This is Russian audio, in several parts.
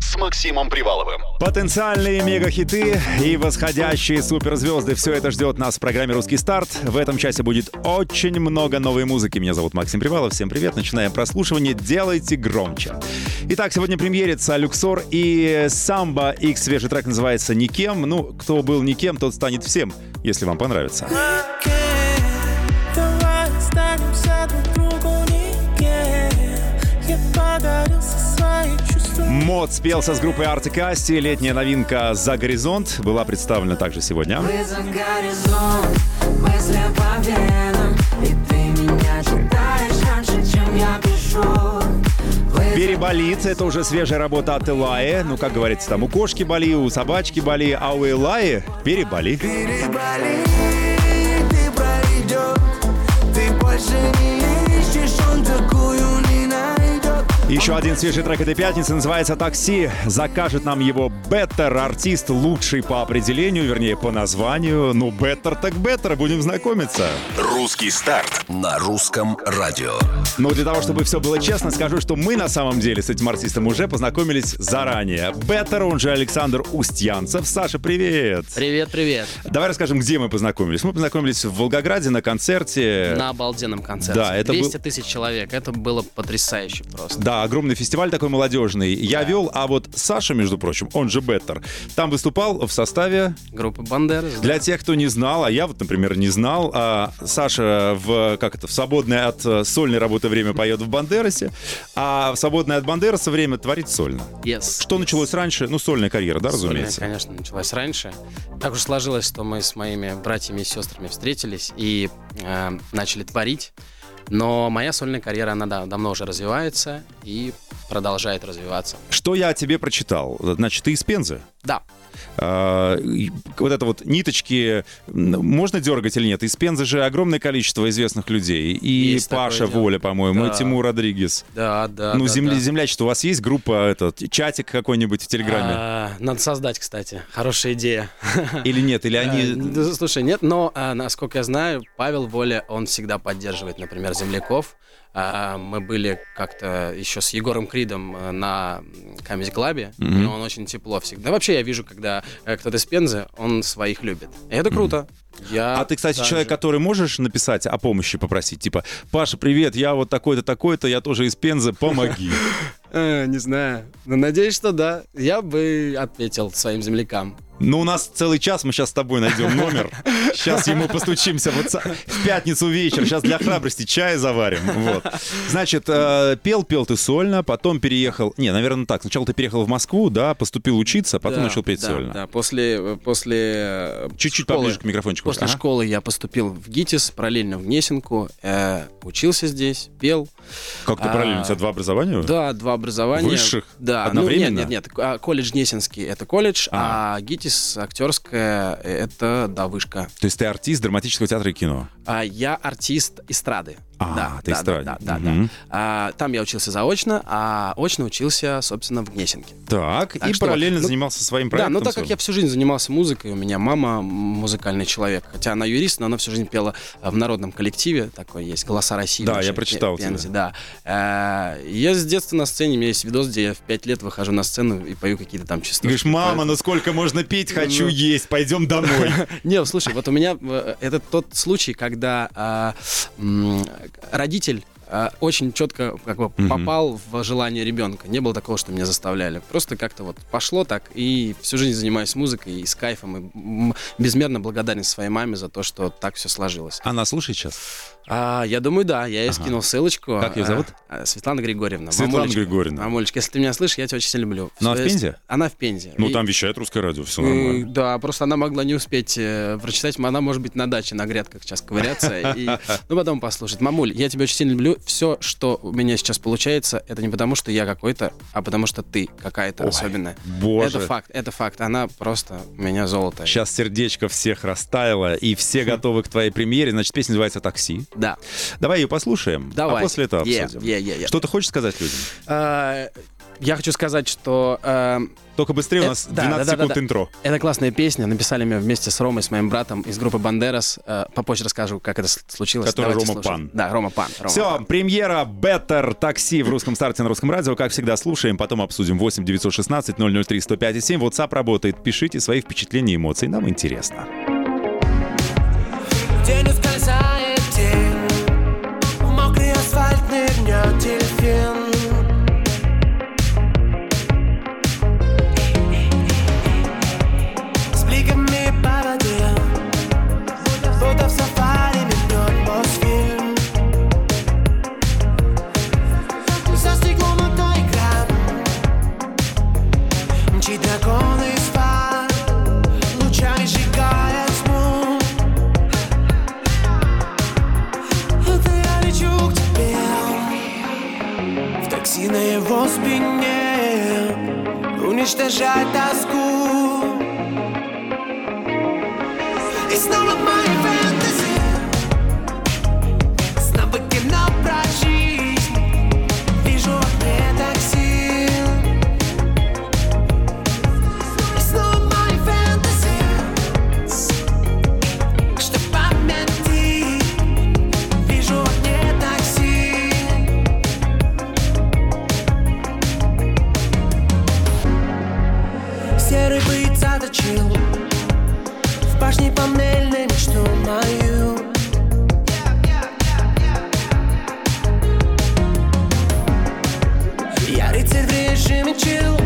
С Максимом Приваловым. Потенциальные мегахиты и восходящие суперзвезды. Все это ждет нас в программе «Русский старт». В этом часе будет очень много новой музыки. Меня зовут Максим Привалов. Всем привет. Начинаем прослушивание. Делайте громче. Итак, сегодня премьерится «Люксор» и «Самбо». Их свежий трек называется «Никем». Ну, кто был никем, тот станет всем, если вам понравится. Давай останемся друг другу никем. Я подарился своим чувствам. Мод спелся с группой Artcast, и летняя новинка «За горизонт» была представлена также сегодня. Мы за горизонт, мысли по венам, и ты меня читаешь раньше, чем я пишу. «Переболит» — это уже свежая работа от Илаи. Ну, как говорится, там у кошки боли, у собачки боли, а у Илаи переболи. Переболи, ты пройдет, ты больше не ищешь, он такую не найдет. Еще один свежий трек этой пятницы называется «Такси». Закажет нам его Беттер, артист лучший по определению, вернее, по названию. Ну, Беттер так Беттер, будем знакомиться. «Русский старт» на русском радио. Ну, для того, чтобы все было честно, скажу, что мы на самом деле с этим артистом уже познакомились заранее. Беттер, он же Александр Устьянцев. Саша, привет. Привет, привет. Давай расскажем, где мы познакомились. Мы познакомились в Волгограде на концерте. На обалденном концерте. Да, это 200 тысяч человек. Это было потрясающе просто. Да. Огромный фестиваль такой молодежный. Я вел, а вот Саша, между прочим, он же Беттер, там выступал в составе группы Бандерас. Для тех, кто не знал, а я вот, например, не знал, Саша в свободное от сольной работы время поет в Бандерасе, а в свободное от Бандераса время творит сольно. Yes. Что началось раньше? Ну, сольная карьера, да, разумеется? Сольная, конечно, началась раньше. Так уж сложилось, что мы с моими братьями и сестрами встретились и начали творить. Но моя сольная карьера, она давно уже развивается и продолжает развиваться. Что я о тебе прочитал? Значит, ты из Пензы? Да. Вот это вот ниточки можно дергать или нет? Из Пензы же огромное количество известных людей. И есть Паша Воля, по-моему, да. И Тимур Родригес. Да. Ну, да, землячество. У вас есть группа, чатик какой-нибудь в Телеграме? Надо создать, кстати. Хорошая идея. Или нет? Или они... Слушай, нет, но, насколько я знаю, Павел Воля, он всегда поддерживает, например, земляков. Мы были как-то еще с Егором Кридом на Камеди-клабе, и он очень тепло всегда. Да, вообще я вижу, когда кто-то из Пензы, он своих любит. И это круто. А ты, кстати, человек, который можешь написать о помощи, попросить? Типа, Паша, привет, я вот такой-то, я тоже из Пензы, помоги. Не знаю, но надеюсь, что да. Я бы ответил своим землякам. Ну, у нас целый час, мы сейчас с тобой найдем номер. Сейчас ему постучимся в пятницу вечер. Сейчас для храбрости чай заварим. Вот. Значит, пел ты сольно, потом переехал... Не, наверное, так. Сначала ты переехал в Москву, да, поступил учиться, потом начал петь сольно. Да, после чуть-чуть школы, поближе к микрофончику. После школы я поступил в Гитис, параллельно в Гнесинку. Учился здесь, пел. Как ты параллельно? У тебя два образования? Да, два образования. Высших? Да. Одновременно? Нет. Колледж Гнесинский — это колледж, а Гитис актерская — это вышка. То есть ты артист драматического театра и кино? Я артист эстрады. Ты эстрады. Да. Там я учился заочно, а очно учился, собственно, в Гнесинке. Так и что, параллельно занимался своим проектом. Да, но так как я всю жизнь занимался музыкой, у меня мама музыкальный человек. Хотя она юрист, но она всю жизнь пела в народном коллективе. Такой есть «Голоса России». Да, я прочитал Пензе, тебя. Да. Я с детства на сцене, у меня есть видос, где я в 5 лет выхожу на сцену и пою какие-то там частушки. Ты говоришь, мама, ну сколько можно петь, хочу есть, пойдем домой. Не, слушай, вот у меня это тот случай, когда родитель очень четко попал в желание ребенка. Не было такого, что меня заставляли. Просто как-то вот пошло так, и всю жизнь занимаюсь музыкой, и с кайфом, и безмерно благодарен своей маме за то, что так все сложилось. Она слушает сейчас? Я думаю, да. Я ей скинул ссылочку. Как ее зовут? Светлана Григорьевна. Мамулечка, если ты меня слышишь, я тебя очень сильно люблю. Она в Пензе? Она в Пензе. Ну, там вещает русское радио, все нормально. Да, просто она могла не успеть прочитать. Она, может быть, на даче на грядках сейчас ковыряться. Ну, потом послушать. Мамуль, я тебя очень сильно люблю. Все, что у меня сейчас получается, это не потому, что я какой-то, а потому, что ты какая-то особенная. Боже. Это факт. Она просто у меня золото. Сейчас сердечко всех растаяло, и все готовы к твоей премьере. Значит, песня называется «Такси». Да. Давай ее послушаем, а после этого обсудим. Что ты хочешь сказать людям? Я хочу сказать, что... Только быстрее, у нас 12 секунд интро. Это классная песня. Написали мы вместе с Ромой, с моим братом из группы Бандерас. Попозже расскажу, как это случилось. Который Рома Пан. Да, Рома Пан. Все, премьера «Беттер. Такси» в «Русском старте» на Русском радио. Как всегда, слушаем, потом обсудим. 8-916-003-105-7. WhatsApp работает. Пишите свои впечатления и эмоции. Нам интересно. День ускользает, день, мокрый асфальт, нырнет дельфин. С бликами по воде, будто в сафари метнет Мосфильм. За стеклом мотой экран, мчит дракон из фар, лучами сжигая. И на его спине уничтожать тоску. И снова мои фэнтези, снова кино про жизнь. Вижу в окне такси. И снова мои фэнтези, что памяти. Вижу в окне такси. Серый быт заточил в башне панельной мечту мою. Я рыцарь в режиме чил,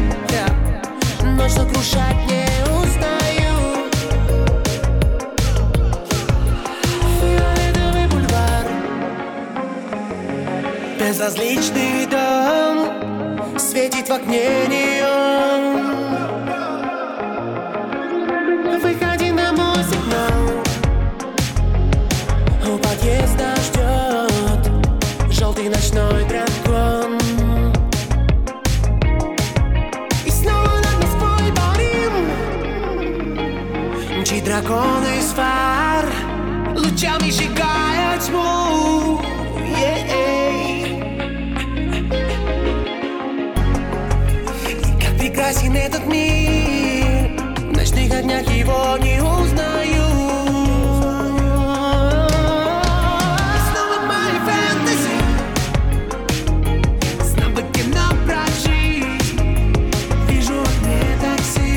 ночь сокрушать не устаю. Фиолетовый бульвар, безразличный дом, светит в окне неон. Выходи на мой сигнал, у подъезда ждет желтый ночной дракон. И снова над Москвой парим, мчит дракон из фар, лучами сжигая тьму. И как прекрасен этот мир, в ночных огнях его не узнаю. И снова мои фэнтези, снова кино про жизнь. Вижу в окне такси.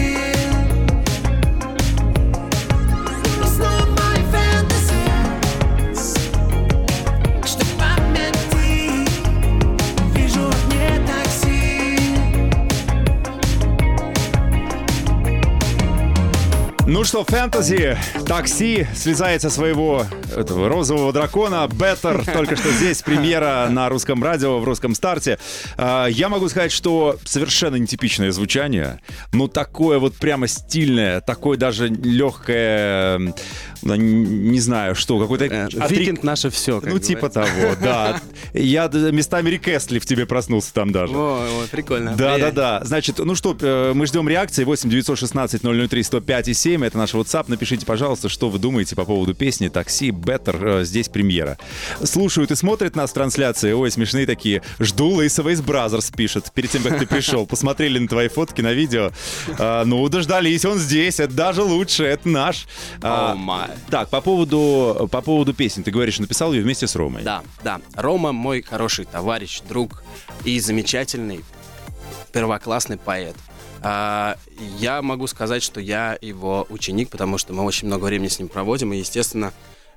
И снова мои фэнтези, что в памяти. Вижу в окне такси. Ну что, фэнтези, такси слезает со своего этого розового дракона. Беттер только что здесь, премьера на Русском радио, в Русском старте. Я могу сказать, что совершенно нетипичное звучание, но такое вот прямо стильное, такое даже легкое, не знаю что, какой-то... Викинг наше все. Ну типа того, да. Я местами Рикестли в тебе проснулся там даже. О, прикольно. Да-да-да. Значит, ну что, мы ждем реакции. 8-916-003-105-7. Это наш WhatsApp. Напишите, пожалуйста, что вы думаете по поводу песни «Такси» Беттер. Здесь премьера. Слушают и смотрят нас в трансляции. Ой, смешные такие. Жду Лейсова из Бразерс, пишет. Перед тем, как ты пришел, посмотрели на твои фотки, на видео. Ну, дождались. Он здесь. Это даже лучше. Это наш. Так, по поводу песни. Ты говоришь, написал ее вместе с Ромой. Да. Рома мой хороший товарищ, друг и замечательный первоклассный поэт. Я могу сказать, что я его ученик, потому что мы очень много времени с ним проводим, и, естественно,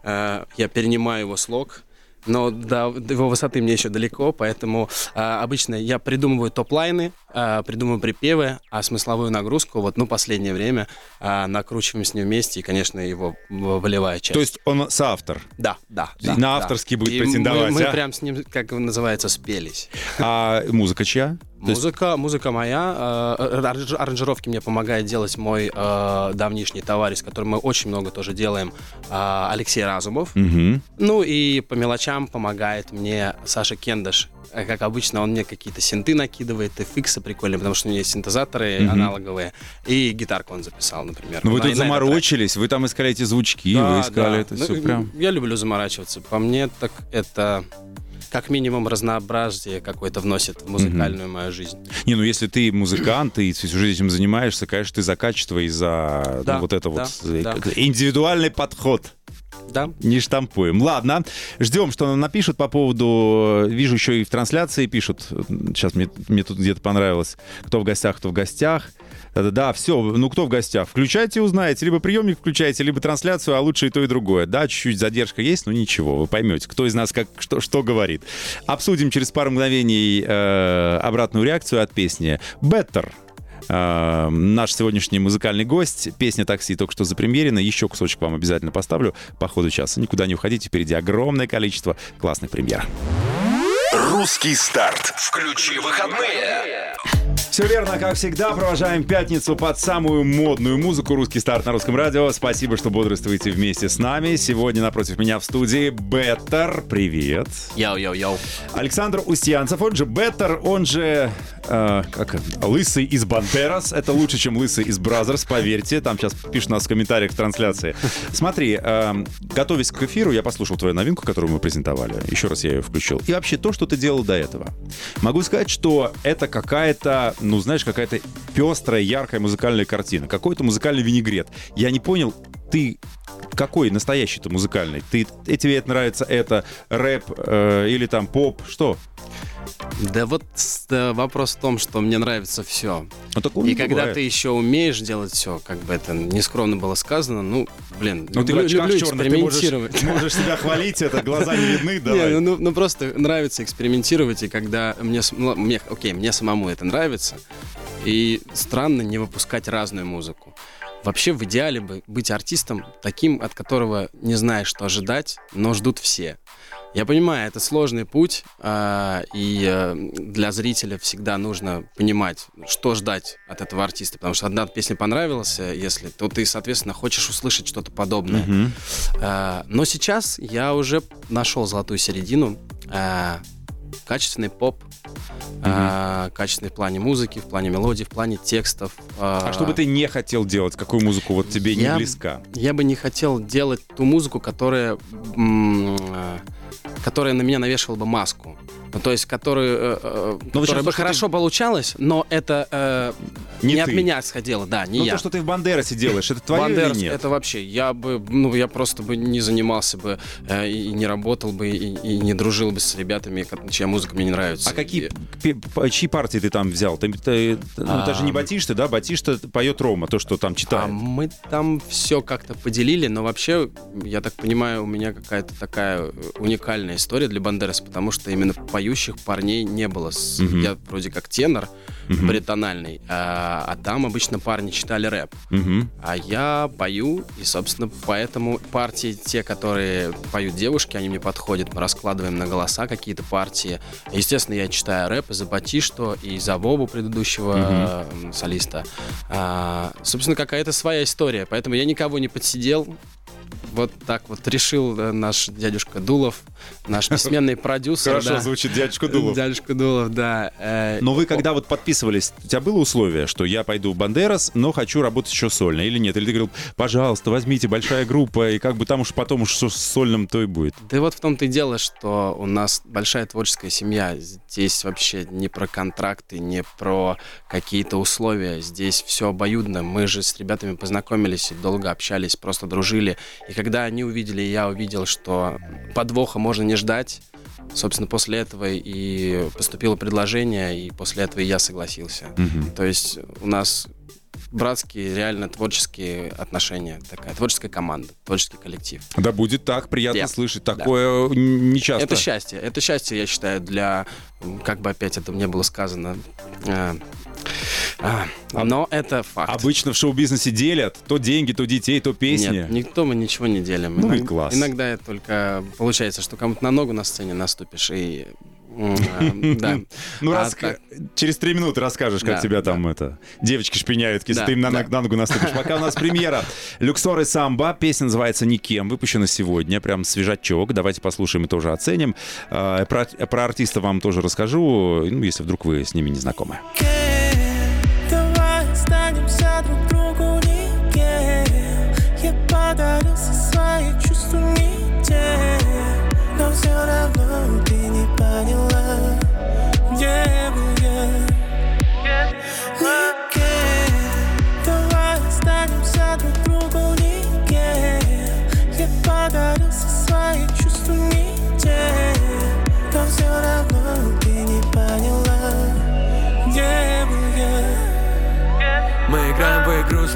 я перенимаю его слог, но до его высоты мне еще далеко, поэтому обычно я придумываю топ-лайны, придумываю припевы, а смысловую нагрузку, последнее время накручиваем с ним вместе, и, конечно, его волевая часть. То есть он соавтор? Да. На авторский будет претендовать, мы прям с ним, как называется, спелись. А музыка чья? Музыка моя, аранжировки мне помогает делать мой давнишний товарищ, с которым мы очень много тоже делаем, Алексей Разумов. Угу. Ну и по мелочам помогает мне Саша Кендыш. Как обычно, он мне какие-то синты накидывает, и фиксы прикольные, потому что у меня есть синтезаторы аналоговые, и гитарку он записал, например. Ну вы тут заморочились, вы там искали эти звучки, да, вы искали это все прям. Я люблю заморачиваться, по мне так это... как минимум разнообразие какое-то вносит в музыкальную мою жизнь. Не, ну если ты музыкант и всю жизнь этим занимаешься, конечно, ты за качество и за индивидуальный подход. Да. Не штампуем. Ладно, ждем, что нам напишут по поводу... Вижу, еще и в трансляции пишут. Сейчас мне тут где-то понравилось. Кто в гостях, кто в гостях. Да, все, ну кто в гостях? Включайте, узнаете. Либо приемник включайте, либо трансляцию, а лучше и то, и другое. Да, чуть-чуть задержка есть, но ничего, вы поймете, кто из нас как, что говорит. Обсудим через пару мгновений обратную реакцию от песни «Беттер». Наш сегодняшний музыкальный гость. Песня «Такси» только что запремьерена. Еще кусочек вам обязательно поставлю по ходу часа. Никуда не уходите, впереди огромное количество классных премьер. Русский старт. Включи выходные. Все верно, как всегда, провожаем пятницу под самую модную музыку. Русский старт на Русском радио. Спасибо, что бодрствуете вместе с нами. Сегодня напротив меня в студии Беттер. Привет. Йоу-йоу-йоу. Александр Устьянцев, он же Беттер, он же лысый из Бандерас. Это лучше, чем лысый из Бразерс, поверьте. Там сейчас пишут нас в комментариях в трансляции. Смотри, готовясь к эфиру, я послушал твою новинку, которую мы презентовали. Еще раз я ее включил. И вообще то, что ты делал до этого. Могу сказать, что это какая-то... Ну, знаешь, какая-то пестрая, яркая музыкальная картина. Какой-то музыкальный винегрет. Я не понял, ты какой настоящий-то музыкальный? Тебе это нравится, это рэп или там поп? Что? Да вот вопрос в том, что мне нравится все. Ну, и когда бывает. Ты еще умеешь делать все, как бы это нескромно было сказано, люблю экспериментировать. Ты можешь себя хвалить, это глаза не видны, давай. Не, ну просто нравится экспериментировать, и когда мне самому это нравится, и странно не выпускать разную музыку. Вообще в идеале бы быть артистом таким, от которого не знаешь, что ожидать, но ждут все. Я понимаю, это сложный путь, и для зрителя всегда нужно понимать, что ждать от этого артиста, потому что одна песня понравилась, то ты, соответственно, хочешь услышать что-то подобное. Mm-hmm. Но сейчас я уже нашел золотую середину, качественный поп, качественный в плане музыки, в плане мелодий, в плане текстов. А что бы ты не хотел делать? Какую музыку вот тебе не близка? Я бы не хотел делать ту музыку, которая на меня навешивала бы маску. Ну, то есть, которая бы хорошо получалась, но это не от меня сходило, я. То, что ты в Бандерасе делаешь, это твоё Бандерас, или нет? Это вообще, я просто бы не занимался бы, и не работал бы, и не дружил бы с ребятами, чья музыка мне не нравится. А чьи партии ты там взял? Ты же не Батишта, да? Батишта поет Рома, то, что там читает. А мы там все как-то поделили, но вообще, я так понимаю, у меня какая-то такая уникальная история для Бандераса, потому что именно поющих парней не было. Uh-huh. Я вроде как тенор баритональный, а там обычно парни читали рэп. Uh-huh. А я пою, и, собственно, поэтому партии, те, которые поют девушки, они мне подходят. Мы раскладываем на голоса какие-то партии. Естественно, я читаю рэп из-за Батишту, и за Бобу предыдущего солиста. Собственно, какая-то своя история. Поэтому я никого не подсидел. Вот так вот решил наш дядюшка Дулов, наш бессменный продюсер. Хорошо звучит дядюшка Дулов. Дядюшка Дулов, да. Но вы когда вот подписывались, у тебя было условие, что я пойду в Бандерас, но хочу работать еще сольно, или нет? Или ты говорил, пожалуйста, возьмите, большая группа, и как бы там уж потом уж с сольным то и будет. Да вот в том-то и дело, что у нас большая творческая семья. Здесь вообще не про контракты, не про какие-то условия. Здесь все обоюдно. Мы же с ребятами познакомились и долго общались, просто дружили. И когда они увидели, я увидел, что подвоха можно не ждать. Собственно, после этого и поступило предложение, и после этого и я согласился. Mm-hmm. То есть у нас братские, реально творческие отношения, такая творческая команда, творческий коллектив. Да будет так, приятно слышать. Такое нечасто. Это счастье, я считаю, для... Как бы опять это мне было сказано... Но это факт. Обычно в шоу-бизнесе делят то деньги, то детей, то песни. Нет, никто мы ничего не делим. Ну и класс. Иногда это только получается, что кому-то на ногу на сцене наступишь и... Да. Ну, через 3 минуты расскажешь, как тебя там девочки шпиняют, если ты им на ногу наступишь. Пока у нас премьера. Люксор и самба. Песня называется «Никем». Выпущена сегодня. Прям свежачок. Давайте послушаем и тоже оценим. Про артиста вам тоже расскажу, если вдруг вы с ними не знакомы. Останемся друг другу никем. Я подарился свои чувства не тем, но все равно ты не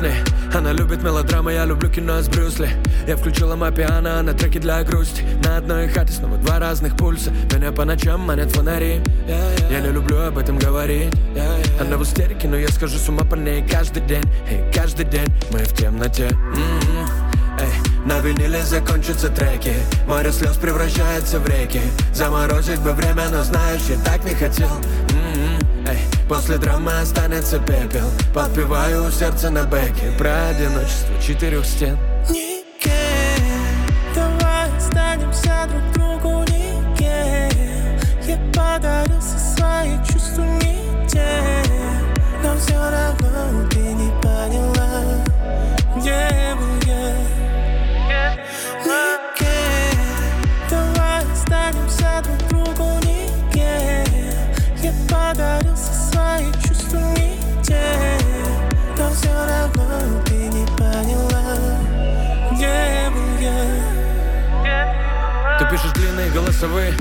Дисни. Она любит мелодрамы, я люблю кино с Брюсли. Я включила Мапиано, она треки для грусти. На одной хате снова два разных пульса. Меня по ночам манят фонари. Я не люблю об этом говорить. Она в истерике, но я схожу с ума по ней каждый день. Эй, каждый день мы в темноте. Эй, на виниле закончатся треки. Море слез превращается в реки. Заморозить бы время, но знаешь, я так не хотел. После драмы останется пепел. Подпеваю сердце на бэке. Про одиночество четырех стен. Нике, давай останемся друг другу нике. Я подарился свои чувства не те. Но все равно ты не поняла, где был я. Нике, давай останемся друг другу нике. Я подарился свои чувства не те. Но все равно ты не поняла, где был я. Ты пишешь длинные голосовые.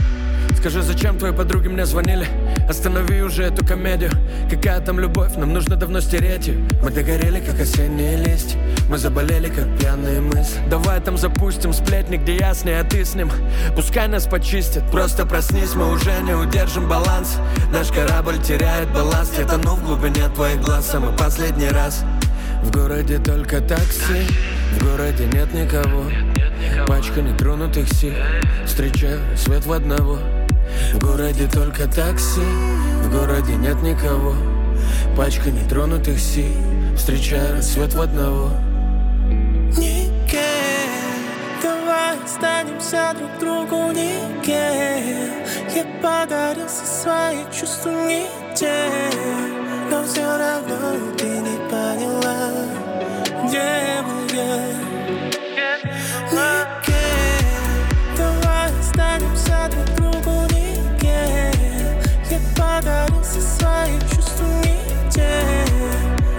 Скажи, зачем твои подруги мне звонили? Останови уже эту комедию. Какая там любовь, нам нужно давно стереть ее. Мы догорели, как осенние листья. Мы заболели, как пьяные мысли. Давай там запустим сплетни, где я с ней, а ты с ним. Пускай нас почистят, просто проснись, мы уже не удержим баланс. Наш корабль теряет балласт. Я тону в глубине твоих глаз, самый последний раз. В городе только такси, в городе нет никого. Пачка нетронутых сил, встречаю свет в одного. В городе только такси, в городе нет никого. Пачка нетронутых сил, встречаю рассвет в одного. Нике, давай останемся друг другу нике. Я подарился свои чувства не те. Но все равно ты не поняла, где был я. Нике, давай останемся друг другу нике. Я подарился свои чувства не те.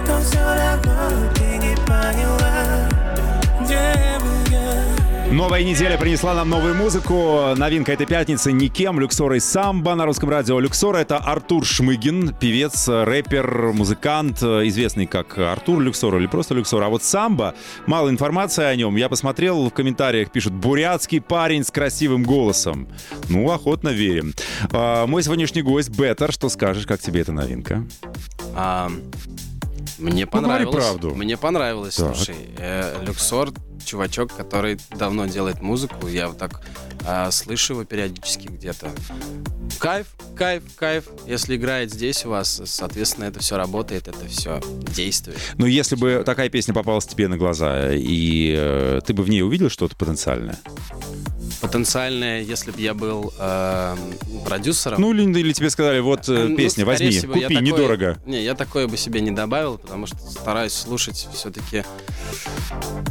Но все равно ты не поняла, где был я. Новая неделя принесла нам новую музыку. Новинка этой пятницы «Никем», «Люксор» и «Самба» на русском радио. «Люксор» — это Артур Шмыгин, певец, рэпер, музыкант, известный как Артур Люксор или просто Люксор. А вот «Самба», мало информации о нем. Я посмотрел, в комментариях пишут: бурятский парень с красивым голосом. Ну, охотно верим. Мой сегодняшний гость Беттер. Что скажешь, как тебе эта новинка? Мне понравилось. Говори правду. Мне понравилось. Так. Слушай, «Люксор» чувачок, который давно делает музыку. Я вот так слышу его периодически где-то. Кайф. Если играет здесь у вас, соответственно, это все работает, это все действует. Но если бы такая песня попалась тебе на глаза, и ты бы в ней увидел что-то потенциальное? Потенциальное, если бы я был продюсером. Ну, или тебе сказали, вот песня, возьми, всего, купи, недорого. Не, я такое бы себе не добавил, потому что стараюсь слушать все-таки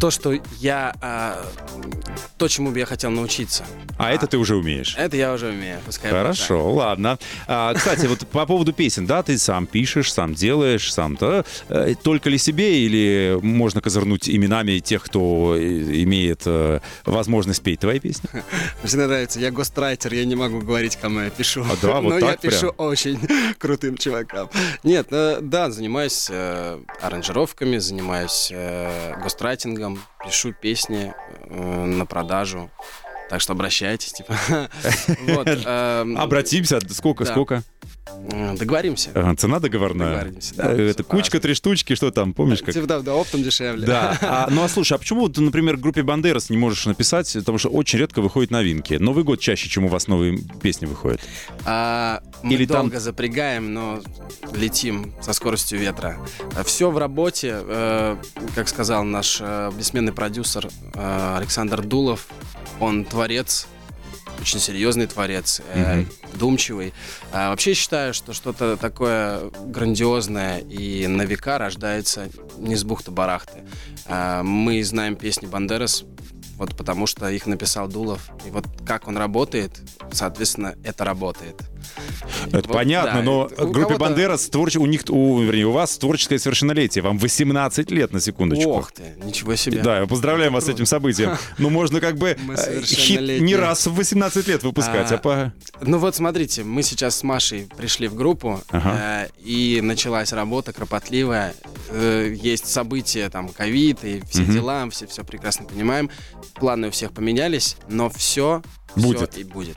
то, что я... то, чему бы я хотел научиться. А это ты уже умеешь? Это я уже умею, пускай. Хорошо, ладно. Кстати, вот по поводу песен, да, ты сам пишешь, сам делаешь, сам-то. Только ли себе, или можно козырнуть именами тех, кто имеет возможность петь твои песни? Мне нравится, я гострайтер, я не могу говорить, кому я пишу. А да, вот но так я прям пишу очень крутым чувакам. Нет, да, занимаюсь аранжировками, занимаюсь гострайтингом, пишу песни на продажу. Так что обращайтесь, типа. Обратимся, сколько? Договоримся. Цена договорная. Договоримся, да. Это кучка, 3 штучки, что там, помнишь как? Да, оптом дешевле. Да. Ну а слушай, а почему ты, например, группе «Бандерас» не можешь написать, потому что очень редко выходят новинки? Новый год чаще, чем у вас новые песни выходят. Мы долго запрягаем, но летим со скоростью ветра. Все в работе, как сказал наш бессменный продюсер Александр Дулов, он творец. Очень серьезный творец, вдумчивый. Вообще считаю, что что-то такое грандиозное и на века рождается не с бухты-барахты. Мы знаем песни «Бандерас», вот потому что их написал Дулов. И вот как он работает, соответственно, это работает. Это вот, понятно, да, но это, группе Бандерас у вас творческое совершеннолетие. Вам 18 лет, на секундочку. Ох ты, ничего себе. Да, поздравляем вас с этим событием. Ну, можно как бы хит не раз в 18 лет выпускать. Ну вот смотрите, мы сейчас с Машей пришли в группу, и началась работа кропотливая. Есть события, там, ковид и все дела, все прекрасно понимаем. Планы у всех поменялись, но все... Будет.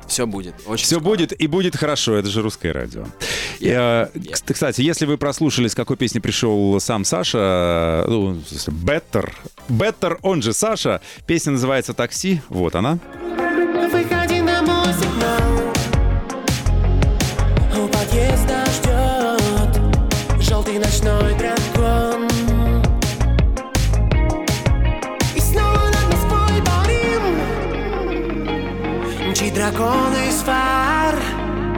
Все будет. Все будет и будет хорошо. Это же русское радио. Кстати, если вы прослушали, с какой песни пришел сам Саша, ну, Беттер, он же Саша. Песня называется «Такси». Вот она. Выходи на мой сигнал. У подъезда ждет желтый ночной дракон. Драконы из фар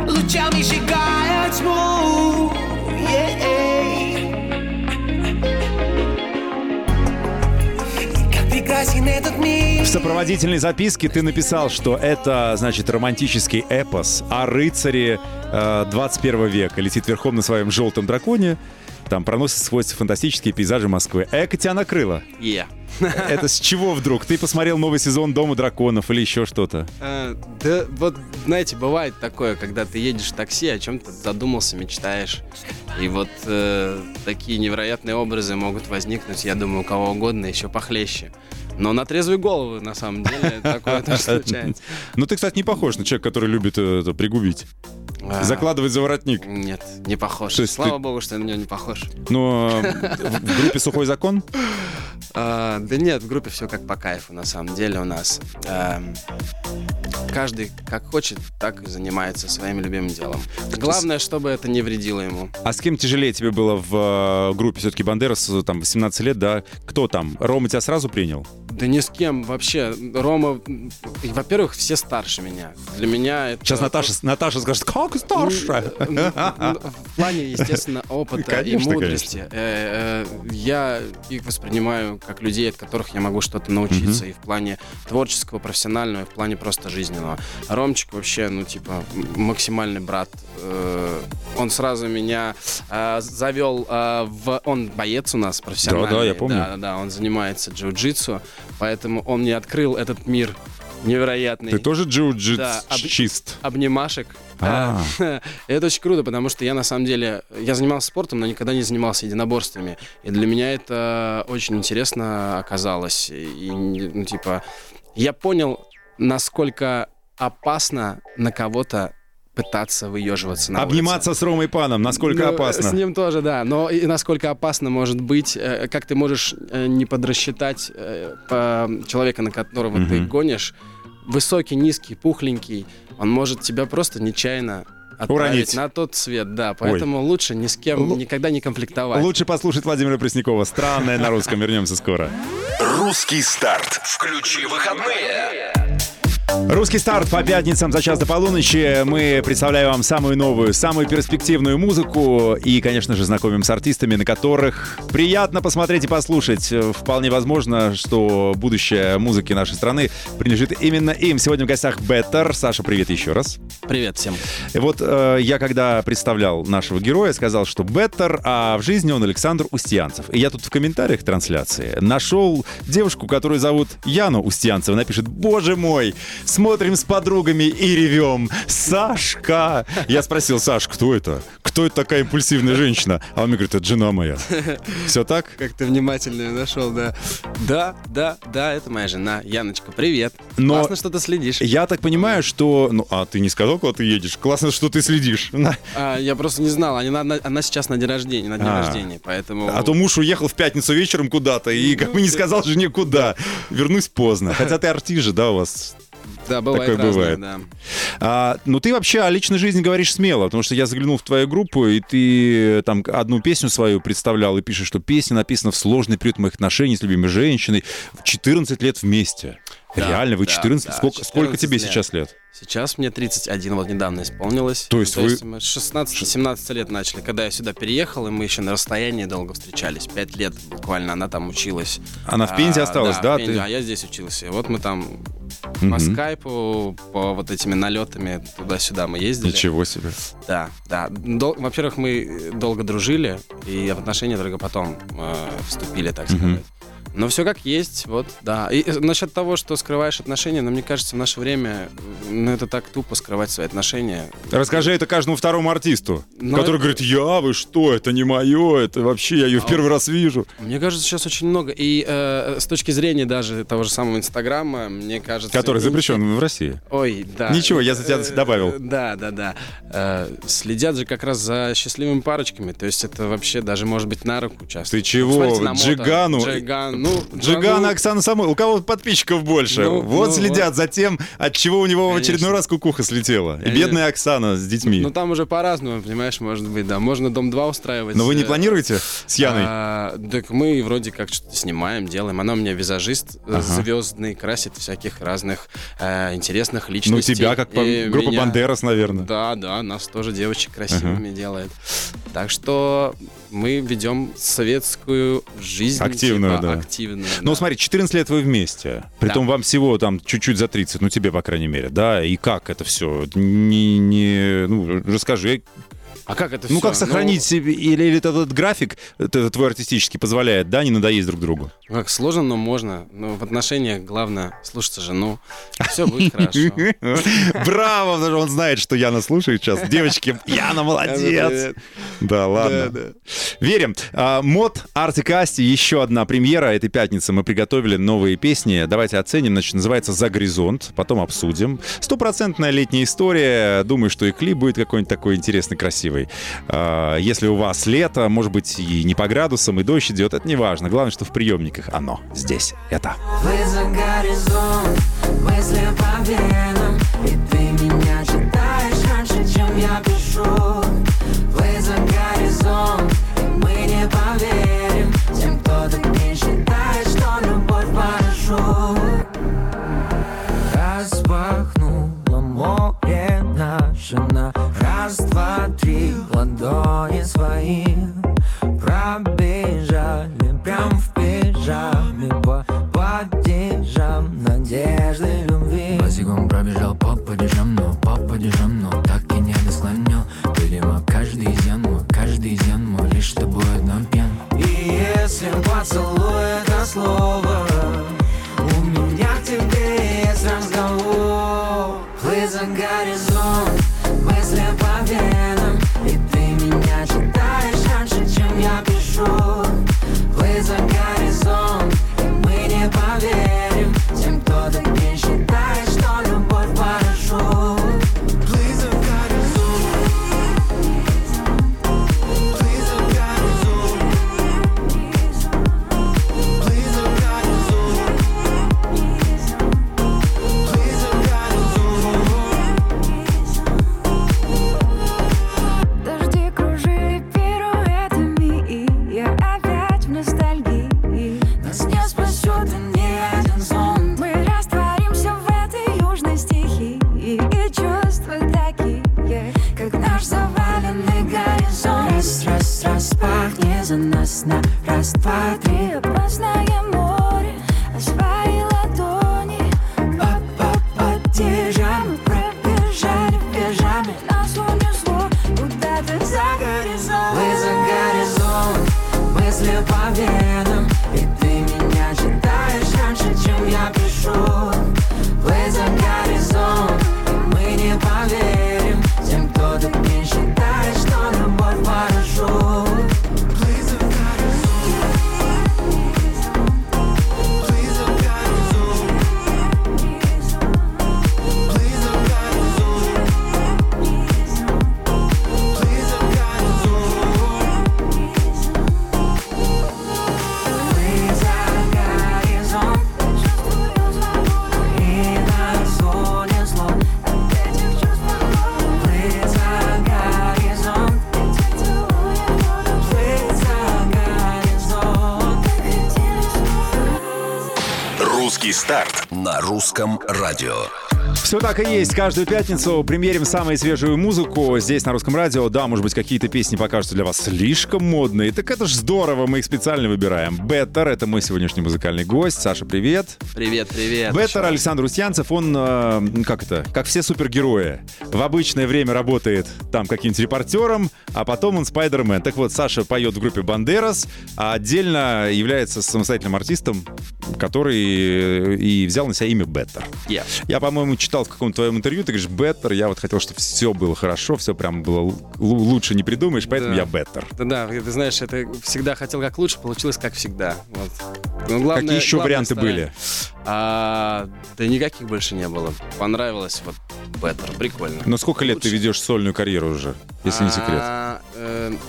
лучами сжигают тьму. И как прекрасен этот мир. В сопроводительной записке ты написал, что это, значит, романтический эпос о рыцаре 21 века. Летит верхом на своем желтом драконе. Там проносятся сквозь фантастические пейзажи Москвы. Эко тебя накрыло. Это с чего вдруг? Ты посмотрел новый сезон «Дома драконов» или еще что-то? Да вот, знаете, бывает такое, когда ты едешь в такси, о чем-то задумался, мечтаешь. И вот такие невероятные образы могут возникнуть, я думаю, у кого угодно, еще похлеще. Но на трезвую голову, на самом деле, такое тоже случается. Ну ты, кстати, не похож на человека, который любит пригубить. Закладывать за воротник. Нет, не похож. Слава богу, что я на него не похож. Ну, в группе «Сухой закон»? Да нет, в группе все как по кайфу, на самом деле у нас. Каждый как хочет, так и занимается своим любимым делом. Главное, чтобы это не вредило ему. А с кем тяжелее тебе было в группе все-таки Бандерас, там, 18 лет, да? Кто там? Рома тебя сразу принял? Да ни с кем вообще. Рома, во-первых, все старше меня. Для меня это... Сейчас Наташа скажет, как старше? В плане, естественно, опыта, конечно, и мудрости. Я их воспринимаю как людей, от которых я могу что-то научиться. И в плане творческого, профессионального, и в плане просто жизненного. Ромчик вообще, ну, типа, максимальный брат. Он сразу меня завел в... Он боец у нас профессиональный. Да, я помню. Да, он занимается джиу-джитсу. Поэтому он мне открыл этот мир невероятный. Ты тоже джиу-джитсист? Да, обнимашек. Это очень круто, потому что я на самом деле... Я занимался спортом, но никогда не занимался единоборствами. И для меня это очень интересно оказалось. И, ну, типа, я понял, насколько опасно на кого-то пытаться выеживаться на улице. Обниматься с Ромой Паном, насколько опасно. С ним тоже, да. Но и насколько опасно может быть, как ты можешь не подрасчитать человека, на которого ты гонишь. Высокий, низкий, пухленький. Он может тебя просто нечаянно уронить на тот свет, да. Поэтому лучше ни с кем никогда не конфликтовать. Лучше послушать Владимира Преснякова. Странное на русском. Вернемся скоро. Русский старт. Включи выходные. Русский старт по пятницам за час до полуночи. Мы представляем вам самую новую, самую перспективную музыку и, конечно же, знакомим с артистами, на которых приятно посмотреть и послушать. Вполне возможно, что будущее музыки нашей страны принадлежит именно им. Сегодня в гостях Беттер. Саша, привет еще раз. Привет всем. Вот я, когда представлял нашего героя, сказал, что Беттер, а в жизни он Александр Устьянцев. И я тут в комментариях трансляции нашел девушку, которую зовут Яну Устьянцева. Она пишет: «Боже мой! Смотрим с подругами и ревем. Сашка!» Я спросил: «Саш, кто это? Кто это такая импульсивная женщина?» А он мне говорит: «Это жена моя». Все так? Как ты внимательно нашел, да. Да, это моя жена. Яночка, привет. Но классно, что ты следишь. Я так понимаю, что... Ну, а ты не сказал, куда ты едешь? Классно, что ты следишь. Я просто не знал. Она сейчас на день рождения, поэтому... А то муж уехал в пятницу вечером куда-то и как бы не сказал жене куда. Вернусь поздно. Хотя ты артист же, да, у вас... Да, бывает. Такое разное, бывает. Да. Ну, ты вообще о личной жизни говоришь смело, потому что я заглянул в твою группу, и ты там одну песню свою представлял и пишешь, что песня написана в сложный период моих отношений с любимой женщиной. 14 лет вместе. Да, реально, вы 14? Да, сколько тебе сейчас лет? Сейчас мне 31, вот недавно исполнилось. То есть мы 16-17 лет начали, когда я сюда переехал, и мы еще на расстоянии долго встречались. 5 лет буквально она там училась. Она в Пензе осталась, да? Да, в Пензе, а я здесь учился. Вот мы там по скайпу, по вот этими налетами туда-сюда мы ездили. Ничего себе. Да, да. Во-первых, мы долго дружили, и в отношения только потом вступили, так сказать. Но все как есть, вот, да. И насчет того, что скрываешь отношения, но мне кажется, в наше время, ну, это так тупо скрывать свои отношения. Расскажи это каждому второму артисту, но который говорит, вы что, это не мое, это вообще, я ее в первый раз вижу. Мне кажется, сейчас очень много, и с точки зрения даже того же самого Инстаграма, мне кажется... Который запрещен в России. Ой, да. Ничего, я за тебя добавил. Да, да, да. Следят же как раз за счастливыми парочками, то есть это вообще даже, может быть, на руку часто. Ты чего, Джигану? Джигана, Оксана Самойлова. У кого подписчиков больше? Следят за тем, от чего у него в очередной раз кукуха слетела. И бедная Оксана с детьми. Ну, там уже по-разному, понимаешь, может быть, да. Можно Дом-2 устраивать. Но вы не планируете с Яной? Так мы вроде как что-то снимаем, делаем. Она у меня визажист звездный, красит всяких разных интересных личностей. Ну, тебя как группа Бандерас, наверное. Да, да, нас тоже девочек красивыми делает. Так что мы ведем советскую жизнь. Активную, да. Ну, смотри, 14 лет вы вместе. Притом вам всего там чуть-чуть за 30, ну, тебе, по крайней мере, да. И как это все? Ну, расскажи. А как это все? Ну, как сохранить себе? Или этот график твой артистический позволяет, да, не надоесть друг другу? Как сложно, но можно. Но в отношениях главное слушаться жену. Все будет хорошо. Браво! Он знает, что Яна слушает сейчас. Девочки, Яна молодец! Да, ладно. Верим. Мод Artcast. Еще одна премьера. Этой пятницы мы приготовили новые песни. Давайте оценим. Значит, называется «За горизонт». Потом обсудим. 100% летняя история. Думаю, что и клип будет какой-нибудь такой интересный, красивый. Если у вас лето, может быть, и не по градусам, и дождь идет, это не важно. Главное, что в приемниках оно здесь. Это. Вы за горизонт, мысли по венам, и ты меня читаешь раньше, чем я пишу. Вы за горизонт, и мы не поверим тем, кто так не считает, что любовь поражу. Распахнуло море наше на раз, два, три, ладони свои пробежали прям в пижаме по падежам надежды любви. Босиком пробежал по падежам, но так и не дослонил. Видимо, каждый зен мой лишь с тобой одном пьян. И если поцелуй это слово, у меня к тебе есть разговор. Плыть за горизонт, мысли по венам, и ты меня читаешь раньше, чем я пишу. Плыть за горизонт, и мы не поверим тем, кто так не считает, что любовь поражу. Распахни за нас на раз, два, три. Опасное море, а свои ладони по поддержам пробежали в пижаме. Нас унесло куда-то за горизонт. Мы за горизонт, мысли по венам, и ты меня читаешь раньше, чем я пишу. Мы за горизонт, и мы не поверим тем, кто так не считает, что любовь хорошо. Старт на русском радио. Все так и есть. Каждую пятницу премьерим самую свежую музыку здесь, на Русском радио. Да, может быть, какие-то песни покажутся для вас слишком модные. Так это ж здорово, мы их специально выбираем. Беттер — это мой сегодняшний музыкальный гость. Саша, привет. Привет, привет. Беттер, Александр Устьянцев, он, как это, как все супергерои. В обычное время работает там каким-нибудь репортером, а потом он Спайдермен. Так вот, Саша поет в группе Бандерас, а отдельно является самостоятельным артистом, который и взял на себя имя Беттер. Yeah. Я, по-моему, читал в каком-то твоем интервью, ты говоришь, Беттер, я вот хотел, чтобы все было хорошо, все прям было лучше не придумаешь, поэтому да. Я Беттер. Да, ты знаешь, это всегда хотел как лучше, получилось как всегда. Вот. Но главное, какие еще варианты были? Да никаких больше не было. Понравилось вот Беттер, прикольно. Но сколько лет ты ведешь сольную карьеру уже, если не секрет?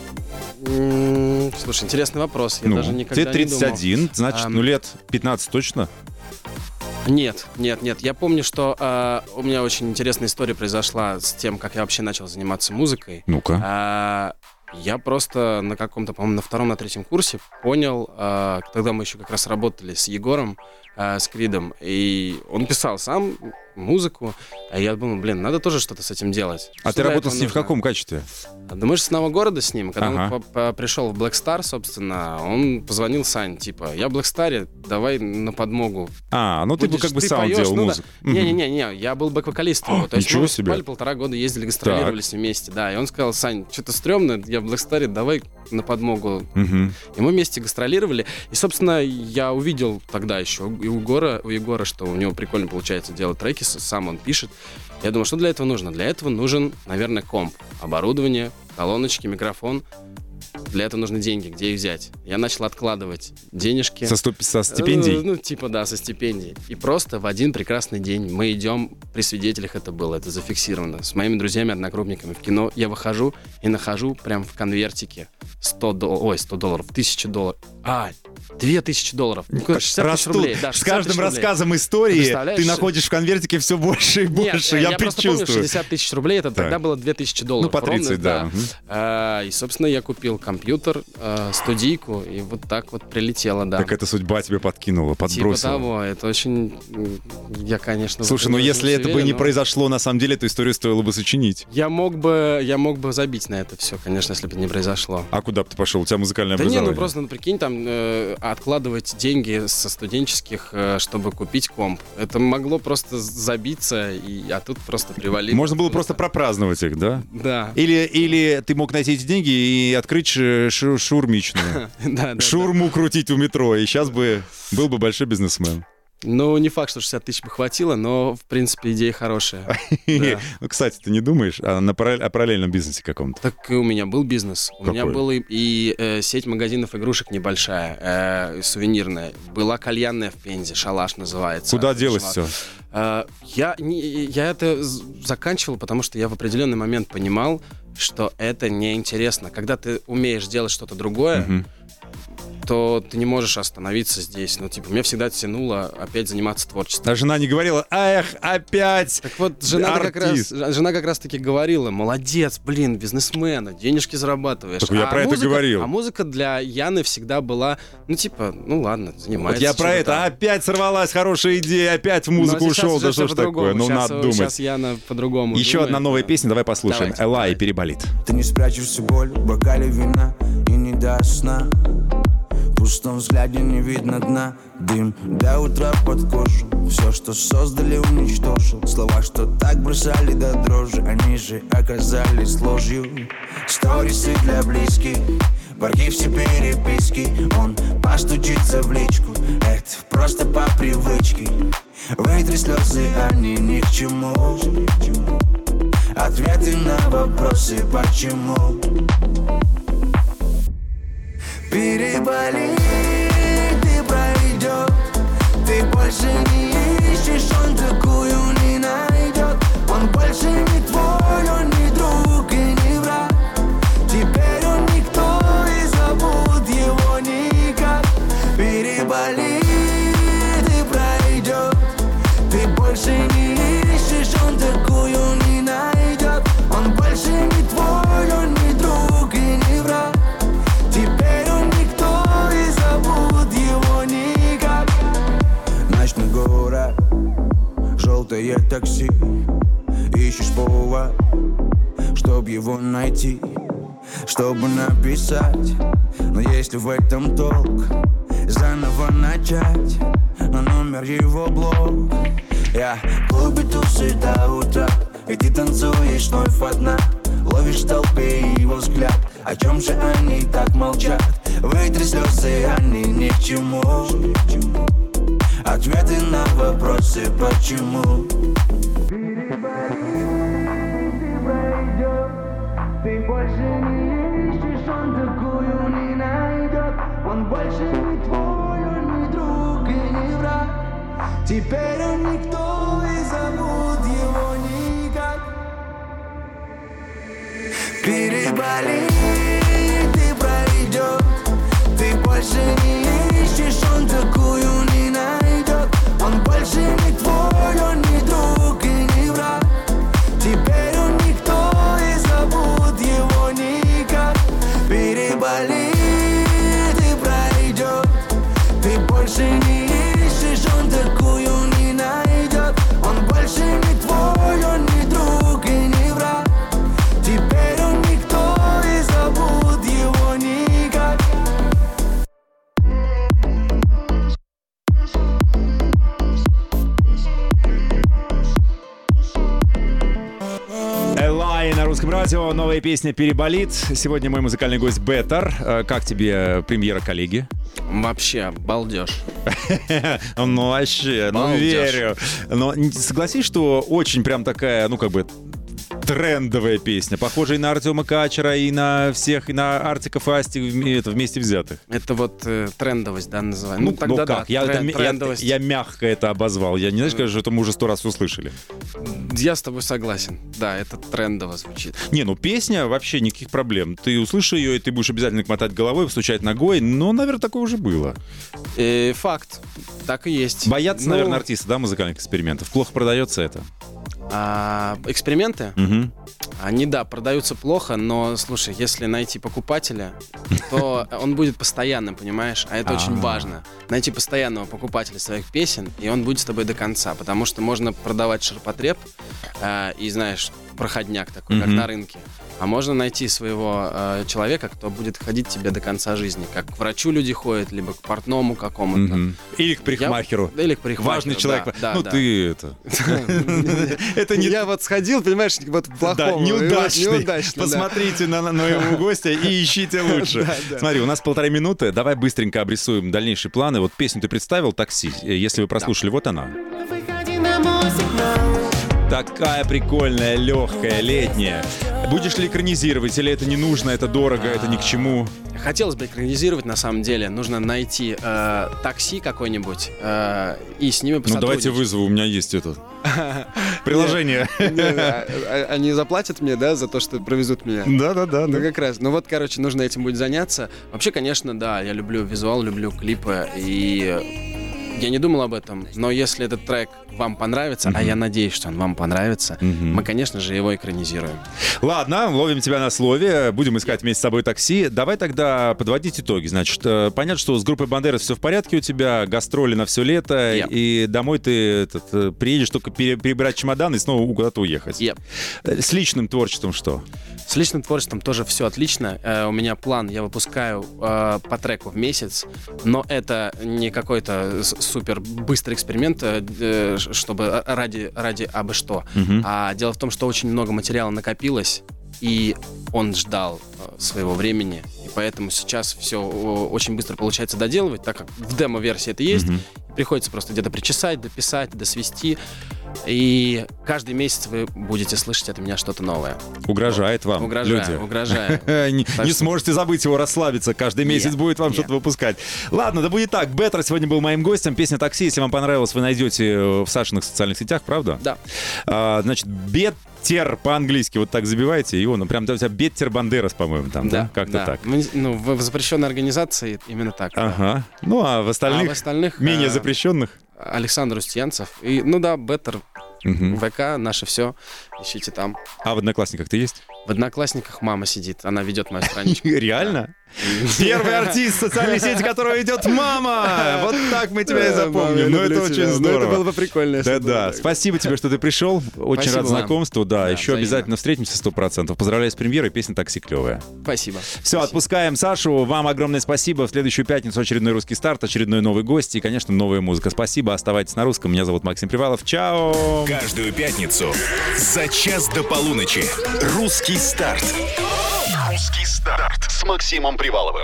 Слушай, интересный вопрос. Я даже никогда не думал. Тебе 31, значит, лет 15 точно? Нет. Я помню, что у меня очень интересная история произошла с тем, как я вообще начал заниматься музыкой. Ну-ка. Я просто на каком-то, по-моему, на втором, на третьем курсе понял, тогда мы еще как раз работали с Егором, с Кридом, и он писал сам музыку, а я думал, надо тоже что-то с этим делать. А что ты работал с ним в каком качестве? Да мы же с нового города с ним, когда он пришел в Black Star, собственно, он позвонил Сань, типа, я в Black Star, давай на подмогу. Ты сам делал музыку. Не, я был бэк-вокалистом. То есть мы спали 1.5 года, ездили, гастролировались вместе, да, и он сказал, Сань, что-то стрёмно, я в Black Star, давай на подмогу. И мы вместе гастролировали, и, собственно, я увидел тогда еще у Егора, что у него прикольно получается делать треки, сам он пишет. Я думаю, что для этого нужно? Для этого нужен, наверное, комп, оборудование, колоночки, микрофон. Для этого нужны деньги. Где их взять? Я начал откладывать денежки. Со стипендий? Со стипендий. И просто в один прекрасный день мы идем, при свидетелях это было, это зафиксировано, с моими друзьями, одногруппниками в кино. Я выхожу и нахожу прям в конвертике $100, $1000. 2000 долларов. $60 рублей. Да, с каждым рассказом истории ты находишь в конвертике все больше и больше. Нет, я предчувствую. Просто помню, 60 тысяч рублей, это тогда было $2000. По 30, ровно. Да. И, собственно, я купил компьютер, студийку, и вот так вот прилетело, да. Так эта судьба тебе подкинула, подбросила. Типа того, это очень... Я, конечно... Слушай, если это бы не произошло, на самом деле, эту историю стоило бы сочинить. Я мог бы забить на это все, конечно, если бы не произошло. А куда бы ты пошел? У тебя музыкальное образование. Да не, просто, прикинь, там... откладывать деньги со студенческих, чтобы купить комп. Это могло просто забиться, а тут просто привалить. Можно было просто пропраздновать их, да? Да. Или ты мог найти эти деньги и открыть шаурмичную. Шаурму крутить у метро, и сейчас бы был бы большой бизнесмен. Не факт, что 60 тысяч бы хватило, но, в принципе, идея хорошая. Кстати, ты не думаешь о параллельном бизнесе каком-то? Так у меня был бизнес. У меня была и сеть магазинов игрушек небольшая, сувенирная. Была кальянная в Пензе, «Шалаш» называется. Куда делось все? Я это заканчивал, потому что я в определенный момент понимал, что это неинтересно. Когда ты умеешь делать что-то другое, то ты не можешь остановиться здесь. Меня всегда тянуло опять заниматься творчеством. А жена не говорила, опять! Так вот, жена как раз-таки говорила, молодец, бизнесмена, денежки зарабатываешь. Так я про это говорил. А музыка для Яны всегда была, ладно, занимается. Вот я про это, опять сорвалась хорошая идея, опять в музыку ушел, да что ж такое, надо думать. Сейчас Яна по-другому еще думает. Одна новая песня, давай послушаем. Илаи, «Переболит». Ты не спрячешь всю боль в бокале вина и не дашь сна. В пустом взгляде не видно дна. Дым до утра под кожу. Все, что создали, уничтожил. Слова, что так бросали до дрожи, они же оказались ложью. Сторисы для близких, в архив все переписки. Он постучится в личку, это просто по привычке. Вытри слезы, они ни к чему. Ответы на вопросы, почему. Переболит, и пройдет. Ты больше не ищешь, он такую не найдет. Он больше не твой, он не друг и не враг. Теперь он никто, и зовут его никак. Переболит, и пройдет. Ты больше не ищешь, он такую не найдет. Он больше не твой, он не друг и не враг. Теперь он никто, и зовут его никак. Ночный город, желтое такси. Ищешь повод, чтоб его найти, чтобы написать. Но есть ли в этом толк? Заново начать, но номер его блок. Я в клубе тусы до утра, и ты танцуешь вновь одна. Ловишь в толпе его взгляд, о чем же они так молчат? Вытри слезы, они ни к чему. Ответы на вопросы почему. Ты пройдешь, ты больше не ищешь, он такую не найдет. Он больше не твой, он не друг и не враг. Теперь он никто и зовут его никак. Переболей, ты пройдет, ты больше не ищешь, он такую не найдет. Он больше не твой, он не друг и не враг. Теперь он никто и зовут его никак. Переболей, ты пройдет, ты больше не ищешь, он такую не найдет. Он больше не твой, он не друг и не враг. Теперь он никто и зовут его никак. Илаи на Русском радио, новая песня «Переболит». Сегодня мой музыкальный гость Беттер. Как тебе премьера, коллеги? Вообще, балдеж. Ну вообще, ну верю. Но согласись, что очень прям такая, ну как бы трендовая песня, похожая и на Артема Качера, и на всех, и на Артика Фасти вместе взятых. Это вот трендовость, да, называем. Ну тогда как? Да, я мягко это обозвал. Я не знаю, что это мы уже 100 раз услышали. Я с тобой согласен. Да, это трендово звучит. Не, ну песня вообще никаких проблем. Ты услышишь ее, и ты будешь обязательно мотать головой, стучать ногой. Но, наверное, такое уже было. Факт. Так и есть. Боятся, наверное, артисты, да, музыкальных экспериментов. Плохо продается это. Эксперименты? Угу. Они, да, продаются плохо, но, слушай, если найти покупателя, то он будет постоянным, понимаешь? А это очень важно. Найти постоянного покупателя своих песен, и он будет с тобой до конца, потому что можно продавать ширпотреб и, знаешь, проходняк такой, как на рынке. А можно найти своего человека, кто будет ходить тебе до конца жизни. Как к врачу люди ходят, либо к портному какому-то. Или к парикмахеру. Или к парикмахеру. Важный человек. Да, ну да. Ты это... Я вот сходил, понимаешь, вот плохому. Неудачный. Посмотрите на моего гостя и ищите лучше. Смотри, у нас 1,5 минуты. Давай быстренько обрисуем дальнейшие планы. Вот песню ты представил, «Такси». Если вы прослушали, вот она. Такая прикольная, легкая, летняя. Будешь ли экранизировать, или это не нужно, это дорого, это ни к чему? Хотелось бы экранизировать, на самом деле. Нужно найти такси какое-нибудь и с ними посотрудничать. Ну, давайте вызову, у меня есть это приложение. Они заплатят мне, да, за то, что провезут меня? Да. Ну, как раз. Ну, вот, короче, нужно этим будет заняться. Вообще, конечно, да, я люблю визуал, люблю клипы, и... Я не думал об этом, но если этот трек вам понравится, а я надеюсь, что он вам понравится, мы, конечно же, его экранизируем. Ладно, ловим тебя на слове, будем искать вместе с собой такси. Давай тогда подводить итоги. Значит, понятно, что с группой «Бандерас» все в порядке у тебя, гастроли на все лето, и домой ты приедешь только перебирать чемодан и снова куда-то уехать. С личным творчеством что? С личным творчеством тоже все отлично. У меня план, я выпускаю по треку в месяц, но это не какой-то супер быстрый эксперимент, чтобы ради абы что. А дело в том, что очень много материала накопилось, и он ждал своего времени. И поэтому сейчас все очень быстро получается доделывать, так как в демо-версии это есть. Приходится просто где-то причесать, дописать, досвести. И каждый месяц вы будете слышать от меня что-то новое. Угрожает вам, люди. Угрожает. Не сможете забыть его, расслабиться. Каждый месяц будет вам что-то выпускать. Ладно, да будет так. Беттер сегодня был моим гостем. Песня «Такси», если вам понравилась, вы найдете в Сашиных социальных сетях, правда? Да. Значит, Беттер по-английски вот так забивайте. И он прям у тебя Беттер Бандерас, по-моему, там, да? Как-то так. Ну, в запрещенной организации именно так. Ага. Ну, а в остальных менее запрещенных? Александр Устьянцев. И, ну да, Беттер, ВК, наше все. Ищите там. А в «Одноклассниках» ты есть? В «Одноклассниках» мама сидит. Она ведет мою страничку. Реально? Первый артист, в социальной сети которого идет мама. Вот так мы тебя и запомним. Ну, это очень здорово. Это было бы прикольно. Да-да. Спасибо тебе, что ты пришел. Очень рад знакомству. Да, еще обязательно встретимся 100%. Поздравляю с премьерой. Песня такси клевая. Спасибо. Все, отпускаем Сашу. Вам огромное спасибо. В следующую пятницу очередной «Русский старт», очередной новый гость и, конечно, новая музыка. Спасибо. Оставайтесь на русском. Меня зовут Максим Привалов. Чао. Каждую пятницу за час до полуночи «Русский старт». «Русский старт» с Максимом Приваловым.